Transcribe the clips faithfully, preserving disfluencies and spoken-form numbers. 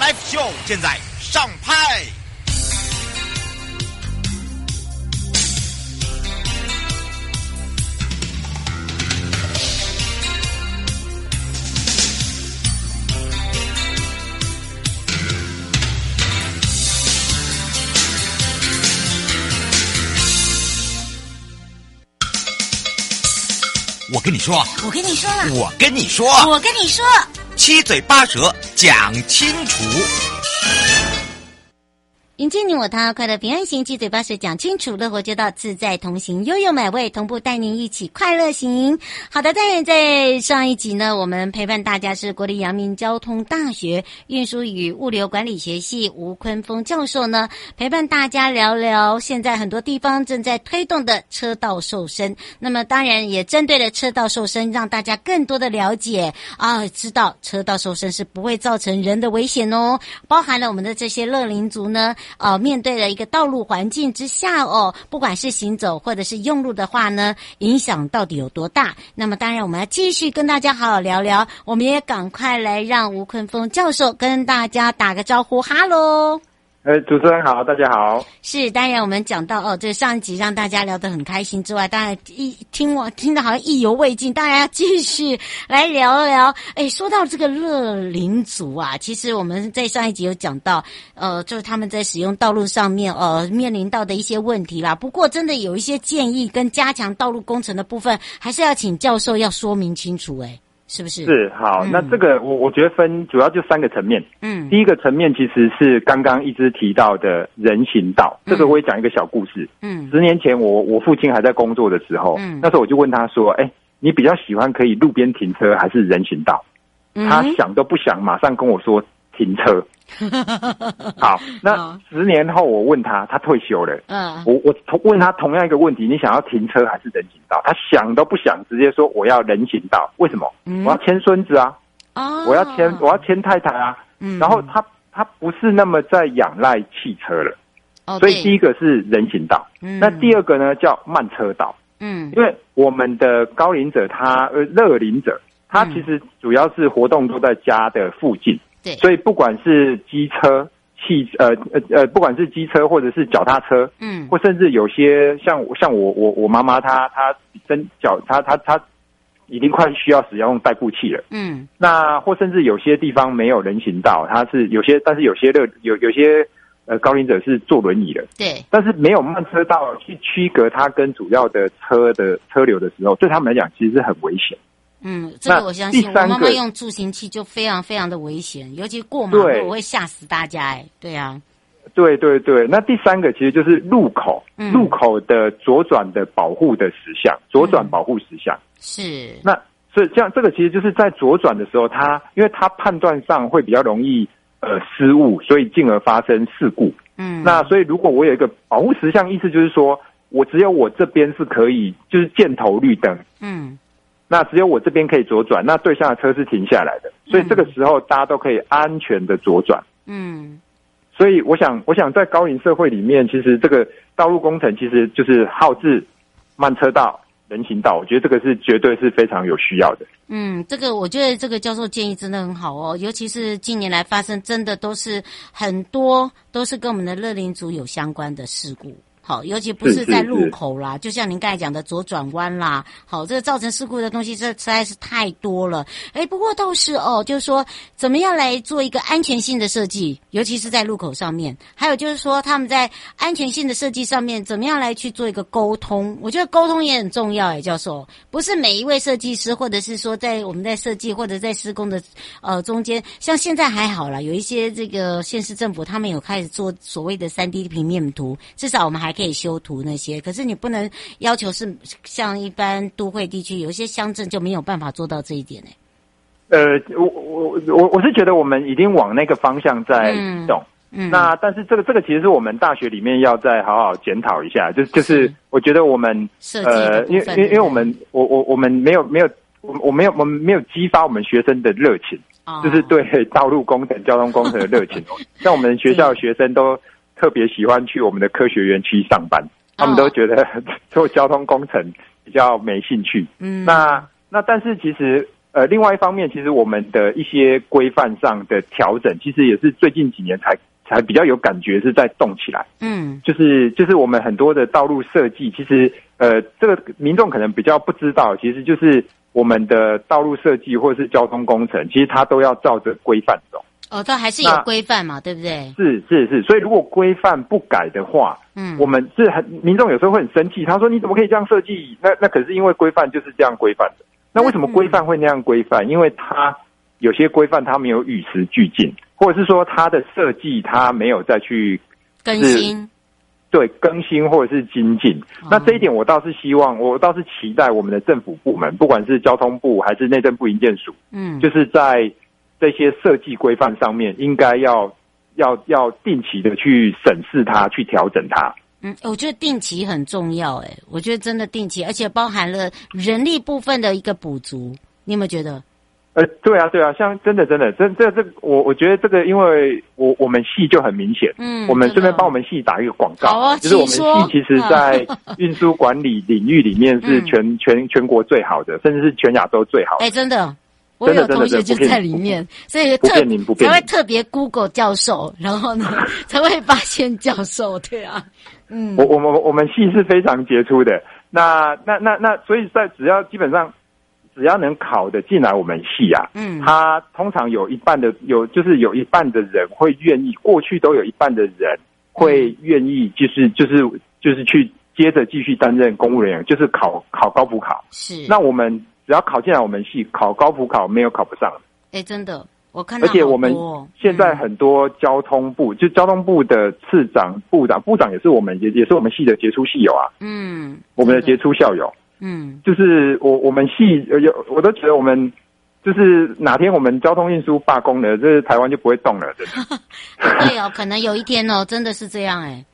Life Show 现在上拍。我跟你说，我跟你说了，我跟你说，我跟你说。七嘴八舌讲清楚，迎接你我他，快乐平安行，七嘴八舌讲清楚，乐活街道自在同行，悠悠美味同步带您一起快乐行。好的，在在上一集呢，我们陪伴大家是国立阳明交通大学运输与物流管理学系吴坤峰教授呢，陪伴大家聊聊现在很多地方正在推动的车道瘦身。那么当然也针对了车道瘦身，让大家更多的了解啊，知道车道瘦身是不会造成人的危险哦，包含了我们的这些乐龄族呢。呃，面对了一个道路环境之下哦，不管是行走或者是用路的话呢，影响到底有多大？那么当然我们要继续跟大家好好聊聊，我们也赶快来让吴坤峰教授跟大家打个招呼，哈喽。呃，主持人好，大家好。是，当然我们讲到哦，这上一集让大家聊得很开心之外，当然一听我听得好像意犹未尽，当然要继续来聊聊。哎，说到这个乐龄族啊，其实我们在上一集有讲到，呃，就是他们在使用道路上面呃面临到的一些问题啦。不过真的有一些建议跟加强道路工程的部分，还是要请教授要说明清楚，哎。是不是？是好、嗯，那这个我我觉得分主要就三个层面。嗯，第一个层面其实是刚刚一直提到的人行道，嗯、这个我也讲一个小故事。嗯，十年前我我父亲还在工作的时候，嗯，那时候我就问他说：“哎、欸，你比较喜欢可以路边停车还是人行道？”嗯、他想都不想，马上跟我说停车。好，那十年后我问他，他退休了。嗯，我我问他同样一个问题，你想要停车还是人行道？他想都不想，直接说我要人行道。为什么？嗯、我要牵孙子啊，哦、我要牵我要牵太太啊。嗯、然后他他不是那么在仰赖汽车了，哦、所以第一个是人行道，嗯、那第二个呢叫慢车道。嗯，因为我们的高龄者他呃乐龄者，他其实主要是活动都在家的附近。所以不管是机车、汽呃呃呃，不管是机车或者是脚踏车，嗯，或甚至有些像像我我我妈妈她她真脚她她她已经快需要使用代步器了，嗯，那或甚至有些地方没有人行道，它是有些，但是有些的有有些呃高龄者是坐轮椅的，对，但是没有慢车道去区隔它跟主要的车的车流的时候，对他们来讲其实是很危险。嗯，这个我相信。我妈妈用助行器就非常非常的危险，尤其过马路我会吓死大家哎、欸。对啊，对对对。那第三个其实就是路口，嗯、路口的左转的保护的时项，左转保护时项、嗯、是。那所以这样，这个其实就是在左转的时候，他因为他判断上会比较容易呃失误，所以进而发生事故。嗯，那所以如果我有一个保护时项，意思就是说我只有我这边是可以，就是箭头绿灯。嗯。那只有我这边可以左转，那对向的车是停下来的，所以这个时候大家都可以安全的左转。嗯，所以我想，我想在高龄社会里面，其实这个道路工程其实就是好治慢车道、人行道，我觉得这个是绝对是非常有需要的。嗯，这个我觉得这个教授建议真的很好哦，尤其是近年来发生，真的都是很多都是跟我们的乐龄族有相关的事故。好，尤其不是在路口啦，就像您刚才讲的左转弯啦，好，这个造成事故的东西这实在是太多了。哎，不过倒是哦，就是说怎么样来做一个安全性的设计，尤其是在路口上面，还有就是说他们在安全性的设计上面怎么样来去做一个沟通，我觉得沟通也很重要。哎，教授，不是每一位设计师或者是说在我们在设计或者在施工的呃中间，像现在还好啦，有一些这个县市政府他们有开始做所谓的 三 D 平面图，至少我们还可以修图那些，可是你不能要求是像一般都会地区，有些乡镇就没有办法做到这一点。欸，呃，我我我我是觉得我们已经往那个方向在动，嗯嗯，那但是这个这个其实是我们大学里面要再好好检讨一下，就就是我觉得我们呃，因为因为因为我们我我我们没有没有我我没有我们没有激发我们学生的热情，哦，就是对道路工程、交通工程的热情。像我们学校的学生都特别喜欢去我们的科学园区上班，他们都觉得做交通工程比较没兴趣。嗯，那那但是其实呃，另外一方面，其实我们的一些规范上的调整，其实也是最近几年才才比较有感觉是在动起来。嗯，就是就是我们很多的道路设计，其实呃，这个民众可能比较不知道，其实就是我们的道路设计或是交通工程，其实它都要照着规范走。哦，它还是有规范嘛，对不对？是是是，所以如果规范不改的话，嗯，我们是很民众有时候会很生气，他说你怎么可以这样设计？那那可是因为规范就是这样规范的。那为什么规范会那样规范？因为它有些规范它没有与时俱进，或者是说它的设计它没有再去更新，对，更新或者是精进。哦，那这一点我倒是希望，我倒是期待我们的政府部门，不管是交通部还是内政部营建署，嗯，就是在这些设计规范上面，应该要要要定期的去审视它，去调整它。嗯，我觉得定期很重要，哎，欸，我觉得真的定期，而且包含了人力部分的一个补足，你有没有觉得？呃，对啊，对啊，像真的真的，真这这，我我觉得这个，因为我我们系就很明显，嗯，我们顺便帮我们系打一个广告，哦，就是我们系其实在运输管理领域里面是全、嗯、全全国最好的，甚至是全亚洲最好的，哎，欸，真的。我有同学就在里面，所以特才会特别 Google 教授，然后呢才会发现教授，对啊，嗯，我我们我们系是非常杰出的，那那那那，所以在只要基本上只要能考得进来我们系啊，嗯，他通常有一半的有就是有一半的人会愿意，过去都有一半的人会愿意，就是就是就是去接着继续担任公务人员，就是考考高普考，是，那我们。只要考进来我们系，考高普考没有考不上的。哎，真的，我看到好多，哦。而且我们现在很多交通部，嗯，就交通部的次长、部长，部长也是我们也也是我们系的杰出系友啊。嗯，我们的杰出校友。嗯，就是我我们系有，我都觉得我们就是哪天我们交通运输罢工了，这台湾就不会动了。真的对哦，可能有一天哦，真的是这样哎，欸。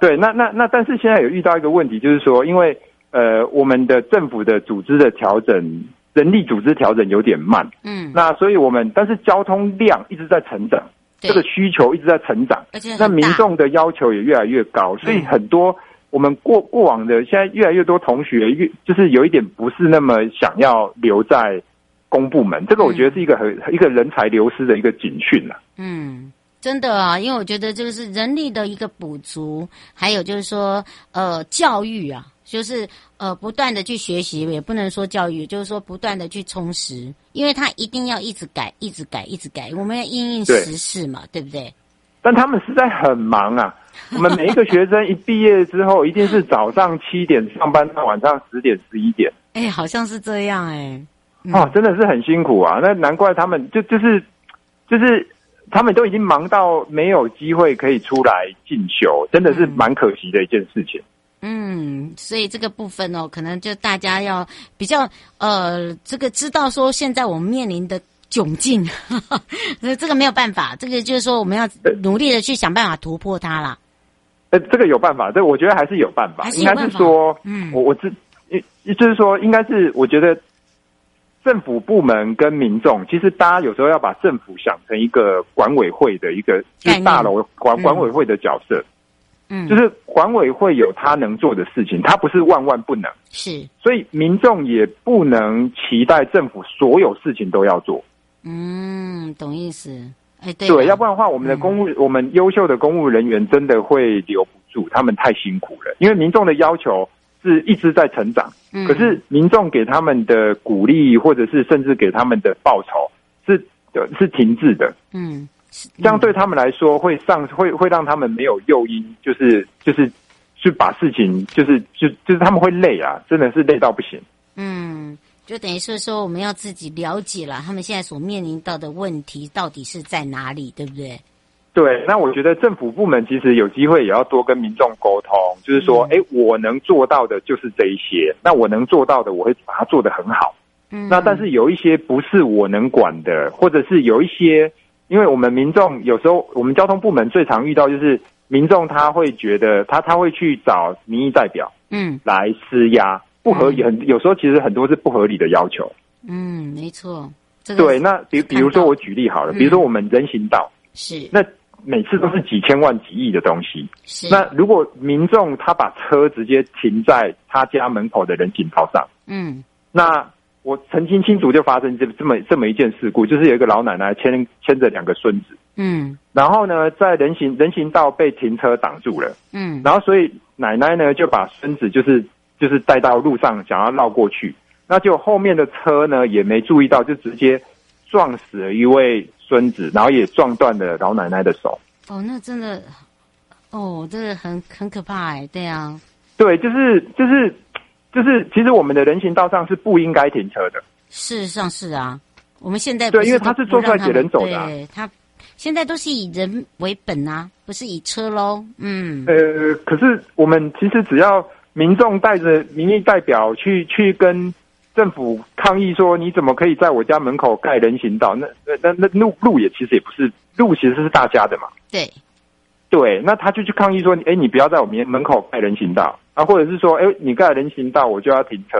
对，那那那，但是现在有遇到一个问题，就是说，因为。呃，我们的政府的组织的调整，人力组织调整有点慢，嗯，那所以我们但是交通量一直在成长，这个需求一直在成长，那民众的要求也越来越高，所以很多，嗯，我们过过往的现在越来越多同学越就是有一点不是那么想要留在公部门，这个我觉得是一个很，嗯，一个人才流失的一个警讯啊，嗯。真的啊，因为我觉得就是人力的一个补足，还有就是说呃教育啊，就是呃不断的去学习，也不能说教育，就是说不断的去充实，因为它一定要一直改一直改一直改，我们要因应时事嘛， 对, 对不对？但他们实在很忙啊，我们每一个学生一毕业之后一定是早上七点上班到晚上十点十一点，哎，好像是这样，哎，嗯，哦，真的是很辛苦啊，那难怪他们就就是就是他们都已经忙到没有机会可以出来进修，真的是蛮可惜的一件事情。嗯，所以这个部分哦，可能就大家要比较呃，这个知道说现在我们面临的窘境，呵呵，这个没有办法，这个就是说我们要努力的去想办法突破它啦。呃，这个有办法，这我觉得还是有办法，还是有办法，应该是说，嗯，我我知，就是说应该是我觉得。政府部门跟民众，其实大家有时候要把政府想成一个管委会的一个，就是大楼管管委会的角色，嗯，就是管委会有他能做的事情，他不是万万不能，是，所以民众也不能期待政府所有事情都要做。嗯，懂意思。哎，对，对，要不然的话，我们的公务，嗯，我们优秀的公务人员真的会留不。助，他们太辛苦了。因为民众的要求是一直在成长，可是民众给他们的鼓励，或者是甚至给他们的报酬是是停滞的。嗯，这样对他们来说会上会会让他们没有诱因，就是就是去把事情，就是就就是他们会累啊，真的是累到不行。嗯。就等于是说我们要自己了解了他们现在所面临到的问题到底是在哪里，对不对？对，那我觉得政府部门其实有机会也要多跟民众沟通，就是说诶、嗯、我能做到的就是这一些，那我能做到的我会把它做得很好。嗯，那但是有一些不是我能管的，或者是有一些，因为我们民众有时候我们交通部门最常遇到就是民众他会觉得他他会去找民意代表嗯来施压，不合理，很有时候其实很多是不合理的要求。嗯，没错。这个、对，那比比如说我举例好了，嗯、比如说我们人行道是，那每次都是几千万几亿的东西。是，那如果民众他把车直接停在他家门口的人行道上，嗯，那我曾经新竹就发生这这么这么一件事故，就是有一个老奶奶牵牵着两个孙子，嗯，然后呢在人行人行道被停车挡住了，嗯，然后所以奶奶呢就把孙子就是。就是带到路上想要绕过去，那就后面的车呢也没注意到，就直接撞死了一位孙子，然后也撞断了老奶奶的手。哦，那真的，哦，真的很很可怕哎，对啊，对，就是就是就是，其实我们的人行道上是不应该停车的。事实上是啊，我们现在不是对，因为他是做出来给人走的、啊，对，他现在都是以人为本啊，不是以车喽。嗯，呃，可是我们其实只要。民众带着民意代表去去跟政府抗议说，你怎么可以在我家门口盖人行道？那那那路路也其实也不是路，其实是大家的嘛。对，对，那他就去抗议说，哎、欸，你不要在我们门口盖人行道啊，或者是说，哎、欸，你盖人行道我就要停车，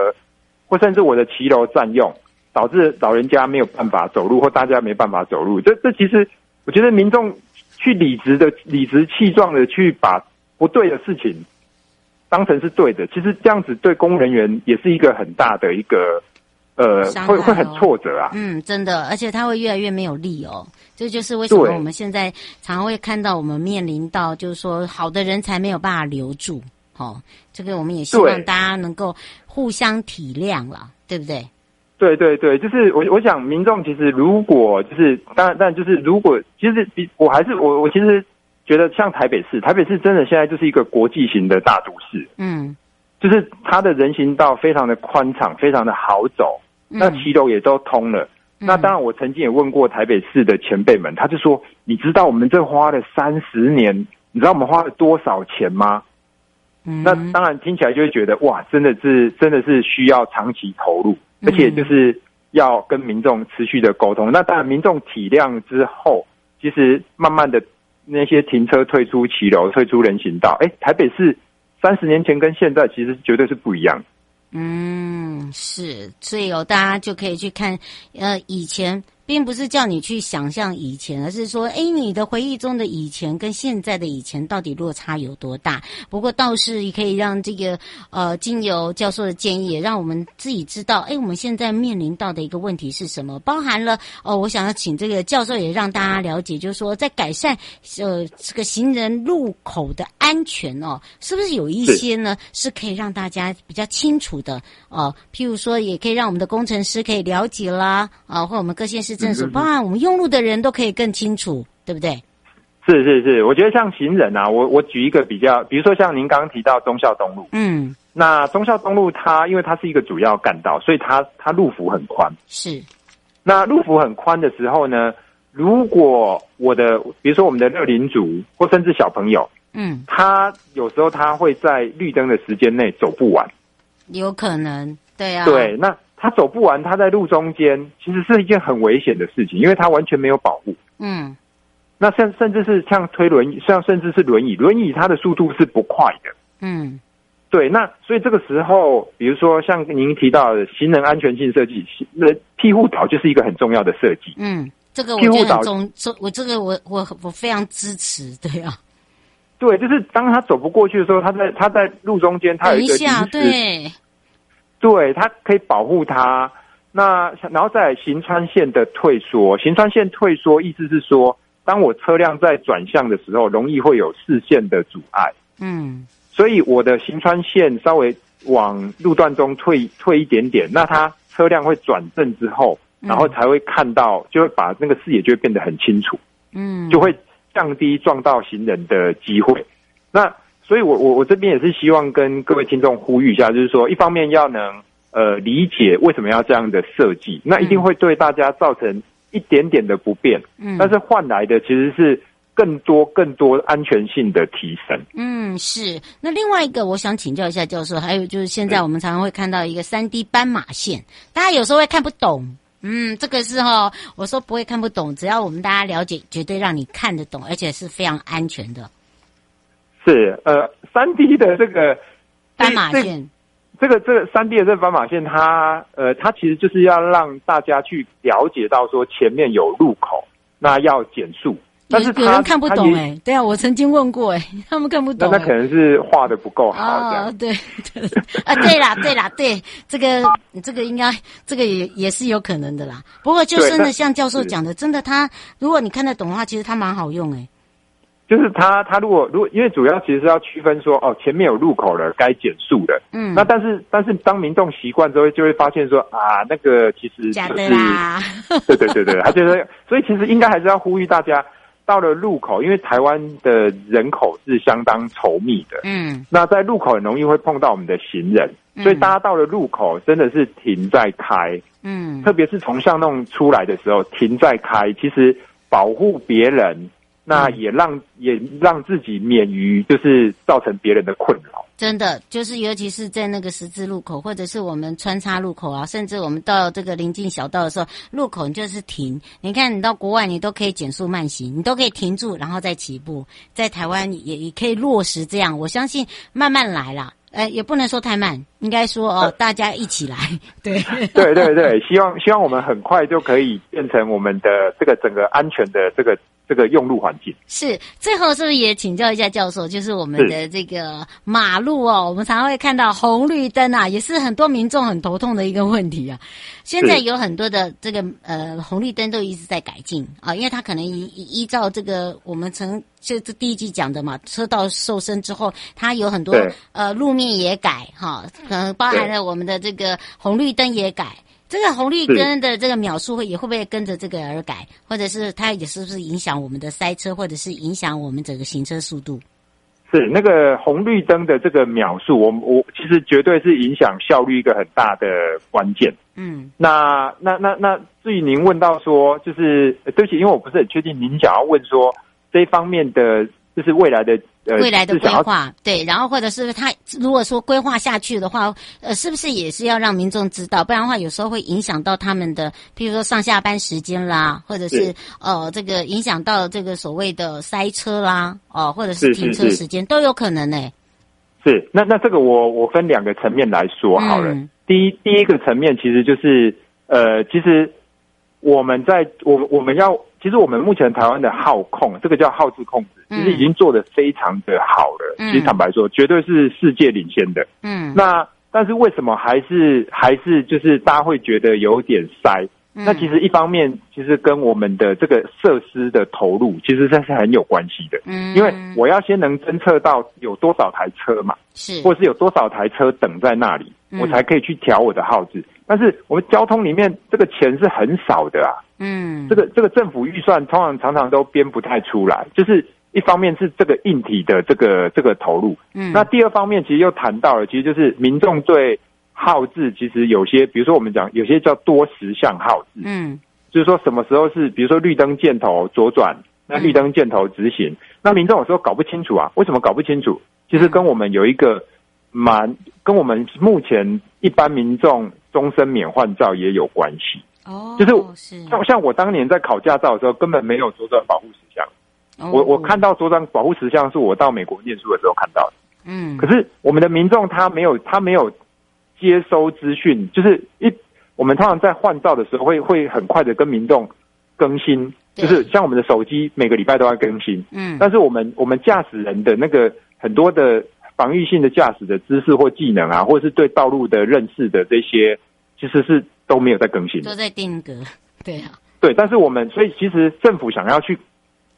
或甚至我的骑楼占用，导致老人家没有办法走路，或大家没办法走路。这这其实我觉得民众去理直的理直气壮的去把不对的事情。当成是对的，其实这样子对公务人员也是一个很大的一个，呃，哦、会会很挫折啊。嗯，真的，而且他会越来越没有力哦。这就是为什么我们现在常会看到我们面临到，就是说好的人才没有办法留住。哦，这个我们也希望大家能够互相体谅了，对不对？对对对，就是我我想民众其实如果就是当然，但就是如果其实我还是我我其实。觉得像台北市，台北市真的现在就是一个国际型的大都市。嗯，就是它的人行道非常的宽敞，非常的好走，嗯、那骑楼也都通了。嗯、那当然，我曾经也问过台北市的前辈们，他就说：“你知道我们这花了三十年，你知道我们花了多少钱吗？”嗯，那当然听起来就会觉得哇，真的是真的是需要长期投入，而且就是要跟民众持续的沟通。嗯、那当然，民众体谅之后，其实慢慢的。那些停车退出骑楼、退出人行道，哎、欸，台北市三十年前跟现在其实绝对是不一样。嗯，是，所以哦，大家就可以去看，呃，以前并不是叫你去想象以前，而是说，哎、欸，你的回忆中的以前跟现在的以前到底落差有多大？不过倒是也可以让这个呃，经由教授的建议，也让我们自己知道，哎、欸，我们现在面临到的一个问题是什么？包含了哦，我想要请这个教授也让大家了解，就是说，在改善呃这个行人路口的安全哦，是不是有一些呢 是, 是可以让大家比较清楚的哦、呃？譬如说，也可以让我们的工程师可以了解啦，啊、呃，或者我们各县市。政府包含我们用路的人都可以更清楚，对不对？是是是，我觉得像行人啊，我我举一个比较，比如说像您刚刚提到忠孝东路，嗯，那忠孝东路它因为它是一个主要干道，所以它它路幅很宽。是，那路幅很宽的时候呢，如果我的比如说我们的乐龄族或甚至小朋友，嗯，他有时候他会在绿灯的时间内走不完，有可能，对啊，对，那。他走不完，他在路中间，其实是一件很危险的事情，因为他完全没有保护。嗯，那甚甚至是像推轮椅，像甚至是轮椅，轮椅它的速度是不快的。嗯，对，那所以这个时候，比如说像您提到的行人安全性设计，庇护岛就是一个很重要的设计。嗯，这个我觉得很重，我这个我我我非常支持，对啊。对，就是当他走不过去的时候，他在他在路中间，他有一个临时。对。对，它可以保护它。那然后再来行穿线的退缩，行穿线退缩意思是说，当我车辆在转向的时候，容易会有视线的阻碍。嗯，所以我的行川线稍微往路段中退退一点点，那它车辆会转正之后，然后才会看到，就会把那个视野就会变得很清楚，嗯，就会降低撞到行人的机会。那所以我我我这边也是希望跟各位听众呼吁一下，就是说一方面要能呃理解为什么要这样的设计，那一定会对大家造成一点点的不便，嗯，但是换来的其实是更多更多安全性的提升。嗯，是。那另外一个我想请教一下教授，还有就是现在我们常常会看到一个 三 D 斑马线，大家有时候会看不懂。嗯，这个是齁，我说不会看不懂，只要我们大家了解，绝对让你看得懂，而且是非常安全的。是，呃 ,三 D 的这个斑马线。这个这个 三 D 的这斑马线它呃它其实就是要让大家去了解到说前面有路口，那要减速。但是有人看不懂哎、欸，对啊，我曾经问过哎、欸，他们看不懂、欸。那可能是画的不够好啊、哦，对，啊，对啦，对啦，对，这个这个应该这个也也是有可能的啦。不过就真的像教授讲的，真的他如果你看得懂的话，其实他蛮好用哎、欸。就是他他如果如果因为主要其实是要区分说哦前面有路口了该减速了，嗯，那但是但是当民众习惯之后就会发现说啊那个其实、就是、假的啦，对对对对，他觉得所以其实应该还是要呼吁大家。到了路口，因为台湾的人口是相当稠密的，嗯，那在路口很容易会碰到我们的行人，嗯、所以大家到了路口真的是停在开，嗯，特别是从巷弄出来的时候停在开，其实保护别人，那也让、嗯、也让自己免于就是造成别人的困扰。真的，就是尤其是在那个十字路口，或者是我们穿插路口啊，甚至我们到这个邻近小道的时候，路口你就是停。你看，你到国外你都可以减速慢行，你都可以停住然后再起步。在台湾也也可以落实这样，我相信慢慢来啦。呃，也不能说太慢，应该说哦，大家一起来。对对对对，希望希望我们很快就可以变成我们的这个整个安全的这个。这个用路环境是最后是不是也请教一下教授，就是我们的这个马路哦，我们常常会看到红绿灯啊，也是很多民众很头痛的一个问题啊。现在有很多的这个呃红绿灯都一直在改进啊，因为它可能依依照这个我们曾就这第一季讲的嘛，车道瘦身之后，它有很多呃路面也改哈，可能包含了我们的这个红绿灯也改。这个红绿灯的这个秒数会也会不会跟着这个而改，或者是它也是不是影响我们的塞车，或者是影响我们整个行车速度？是那个红绿灯的这个秒数，我我其实绝对是影响效率一个很大的关键。嗯，那那那那至于您问到说，就是、呃、对不起，因为我不是很确定您想要问说这一方面的，就是未来的。未来的规划，对，然后或者是他如果说规划下去的话，呃，是不是也是要让民众知道？不然的话，有时候会影响到他们的，譬如说上下班时间啦，或者是呃，这个影响到这个所谓的塞车啦，哦、呃，或者是停车时间都有可能呢、欸。是，那那这个我我分两个层面来说好了。嗯、第一第一个层面其实就是呃，其实我们在我我们要。其实我们目前台湾的耗控，这个叫耗资控制，其实已经做得非常的好了。嗯、其实坦白说，绝对是世界领先的。嗯，那但是为什么还是还是就是大家会觉得有点塞？嗯、那其实一方面其实跟我们的这个设施的投入，其实这是很有关系的。嗯，因为我要先能侦测到有多少台车嘛，是，或是有多少台车等在那里，嗯、我才可以去调我的耗资。但是我们交通里面这个钱是很少的啊。嗯，这个这个政府预算通常常常都编不太出来，就是一方面是这个硬体的这个这个投入，嗯，那第二方面其实又谈到了，其实就是民众对耗资，其实有些，比如说我们讲有些叫多时向耗资，嗯，就是说什么时候是，比如说绿灯箭头左转，那绿灯箭头直行，嗯、那民众有时候搞不清楚啊，为什么搞不清楚？其实跟我们有一个蛮跟我们目前一般民众终身免换照也有关系。哦，就是像像我当年在考驾照的时候，根本没有左转保护十项。哦、我我看到左转保护十项是我到美国念书的时候看到的。嗯，可是我们的民众他没有他没有接收资讯，就是一我们通常在换照的时候会会很快的跟民众更新，就是像我们的手机每个礼拜都要更新。嗯，但是我们我们驾驶人的那个很多的防御性的驾驶的知识或技能啊，或者是对道路的认识的这些，其实是。都没有在更新，都在定格，对啊，对，但是我们所以其实政府想要去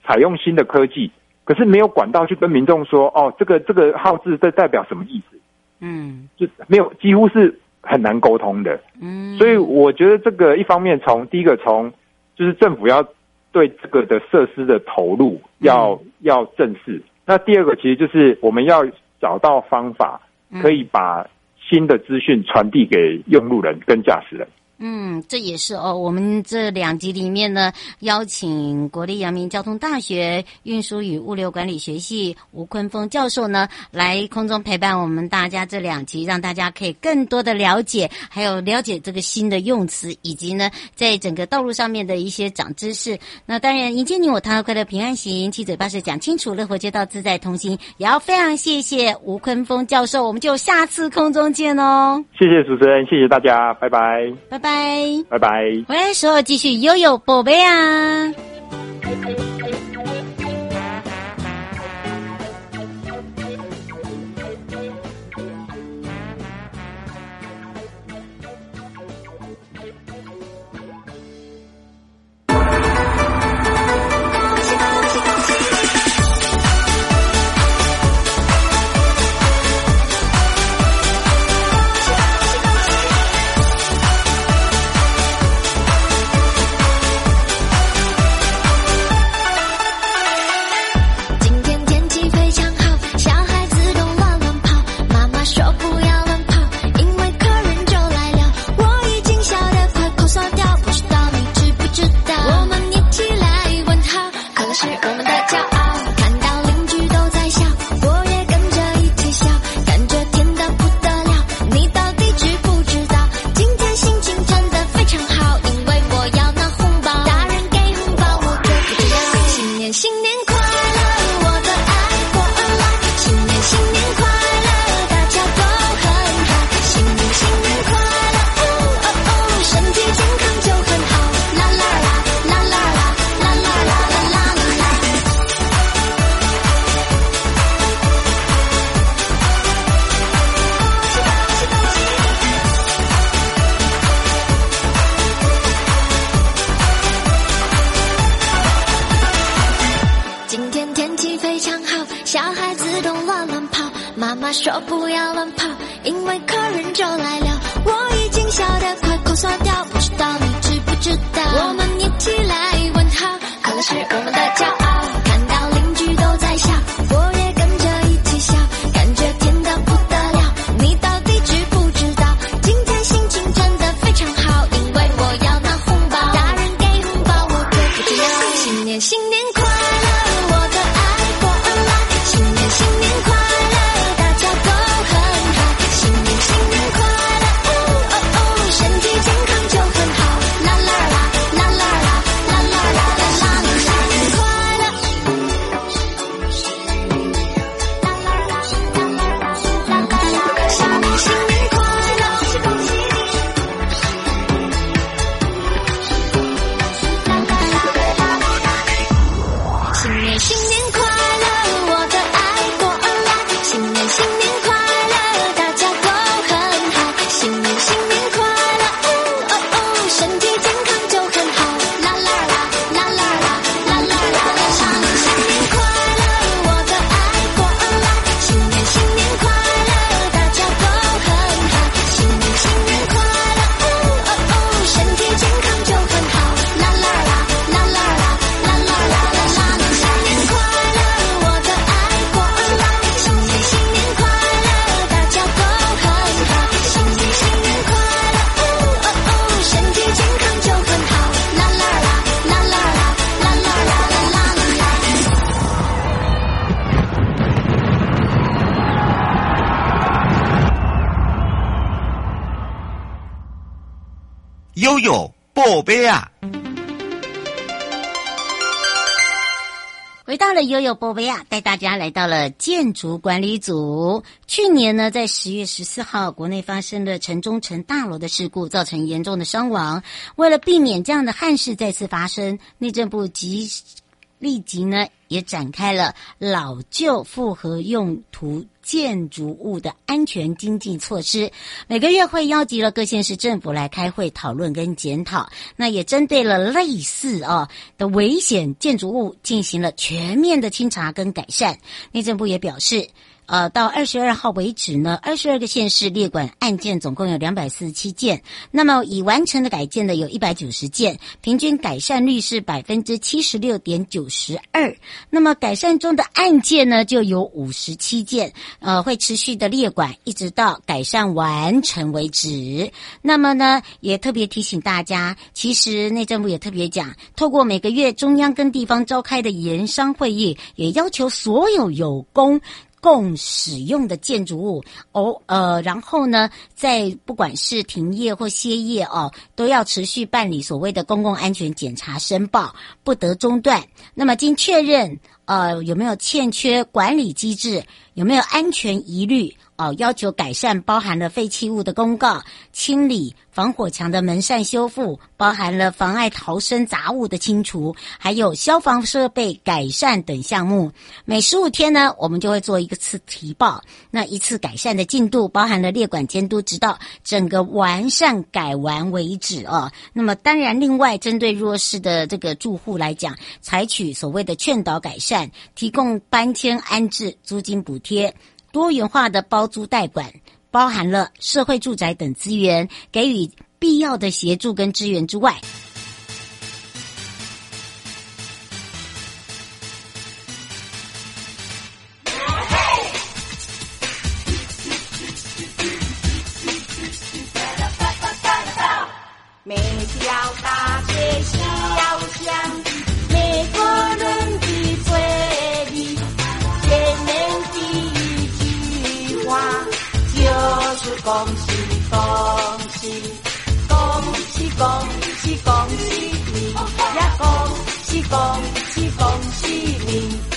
采用新的科技，可是没有管道去跟民众说，哦，这个这个号字这代表什么意思？嗯，就没有，几乎是很难沟通的。嗯，所以我觉得这个一方面从第一个从就是政府要对这个的设施的投入要、嗯、要正视，那第二个其实就是我们要找到方法可以把新的资讯传递给用路人跟驾驶人。嗯，这也是哦。我们这两集里面呢，邀请国立阳明交通大学运输与物流管理学系吴坤峰教授呢，来空中陪伴我们大家这两集，让大家可以更多的了解，还有了解这个新的用词，以及呢，在整个道路上面的一些长知识。那当然，迎接你我他快乐平安行，七嘴八舌讲清楚，乐活街道自在同行。也要非常谢谢吴坤峰教授，我们就下次空中见哦。谢谢主持人，谢谢大家，拜拜，拜拜。拜拜，回来的时候继续悠悠宝贝啊。说不要乱跑，因为客人就来了，我已经笑得快口酸掉，不知道你知不知道，我们一起来问好，快乐是我们的骄傲，看到邻居都在笑，我也跟着一起笑，感觉甜得不得了，你到底知不知道，今天心情真的非常好，因为我要拿红包，大人给红包我可不要，新年新年快乐，我的爱国恩来，新年新年快乐，悠悠宝贝啊，回到了悠悠宝贝啊，带大家来到了建筑管理组。去年呢，在十月十四号国内发生了城中城大楼的事故，造成严重的伤亡。为了避免这样的憾事再次发生，内政部及立即呢也展开了老旧复合用途建筑物的安全经济措施。每个月会邀集了各县市政府来开会讨论跟检讨，那也针对了类似啊的危险建筑物进行了全面的清查跟改善。内政部也表示，呃，到二十二号为止呢，二十二个县市列管案件总共有两百四十七件，那么已完成的改建的有一百九十件，平均改善率是 百分之七十六点九二， 那么改善中的案件呢就有五十七件，呃，会持续的列管一直到改善完成为止。那么呢也特别提醒大家，其实内政部也特别讲，透过每个月中央跟地方召开的研商会议，也要求所有有功共使用的建筑物，哦，呃，然后呢，在不管是停业或歇业哦，都要持续办理所谓的公共安全检查申报，不得中断。那么经确认，呃，有没有欠缺管理机制，有没有安全疑虑哦，要求改善，包含了废弃物的公告清理、防火墙的门扇修复，包含了妨碍逃生杂物的清除，还有消防设备改善等项目。每十五天呢，我们就会做一个次提报，那一次改善的进度包含了列管监督，直到整个完善改完为止哦。那么当然另外针对弱势的这个住户来讲，采取所谓的劝导改善，提供搬迁安置、租金补贴、多元化的包租代管，包含了社会住宅等资源，给予必要的协助跟支援之外，每条大街小巷，每个人的嘴里见面第一句话就是恭喜恭喜，恭喜恭喜恭喜你呀，恭喜恭喜恭喜你。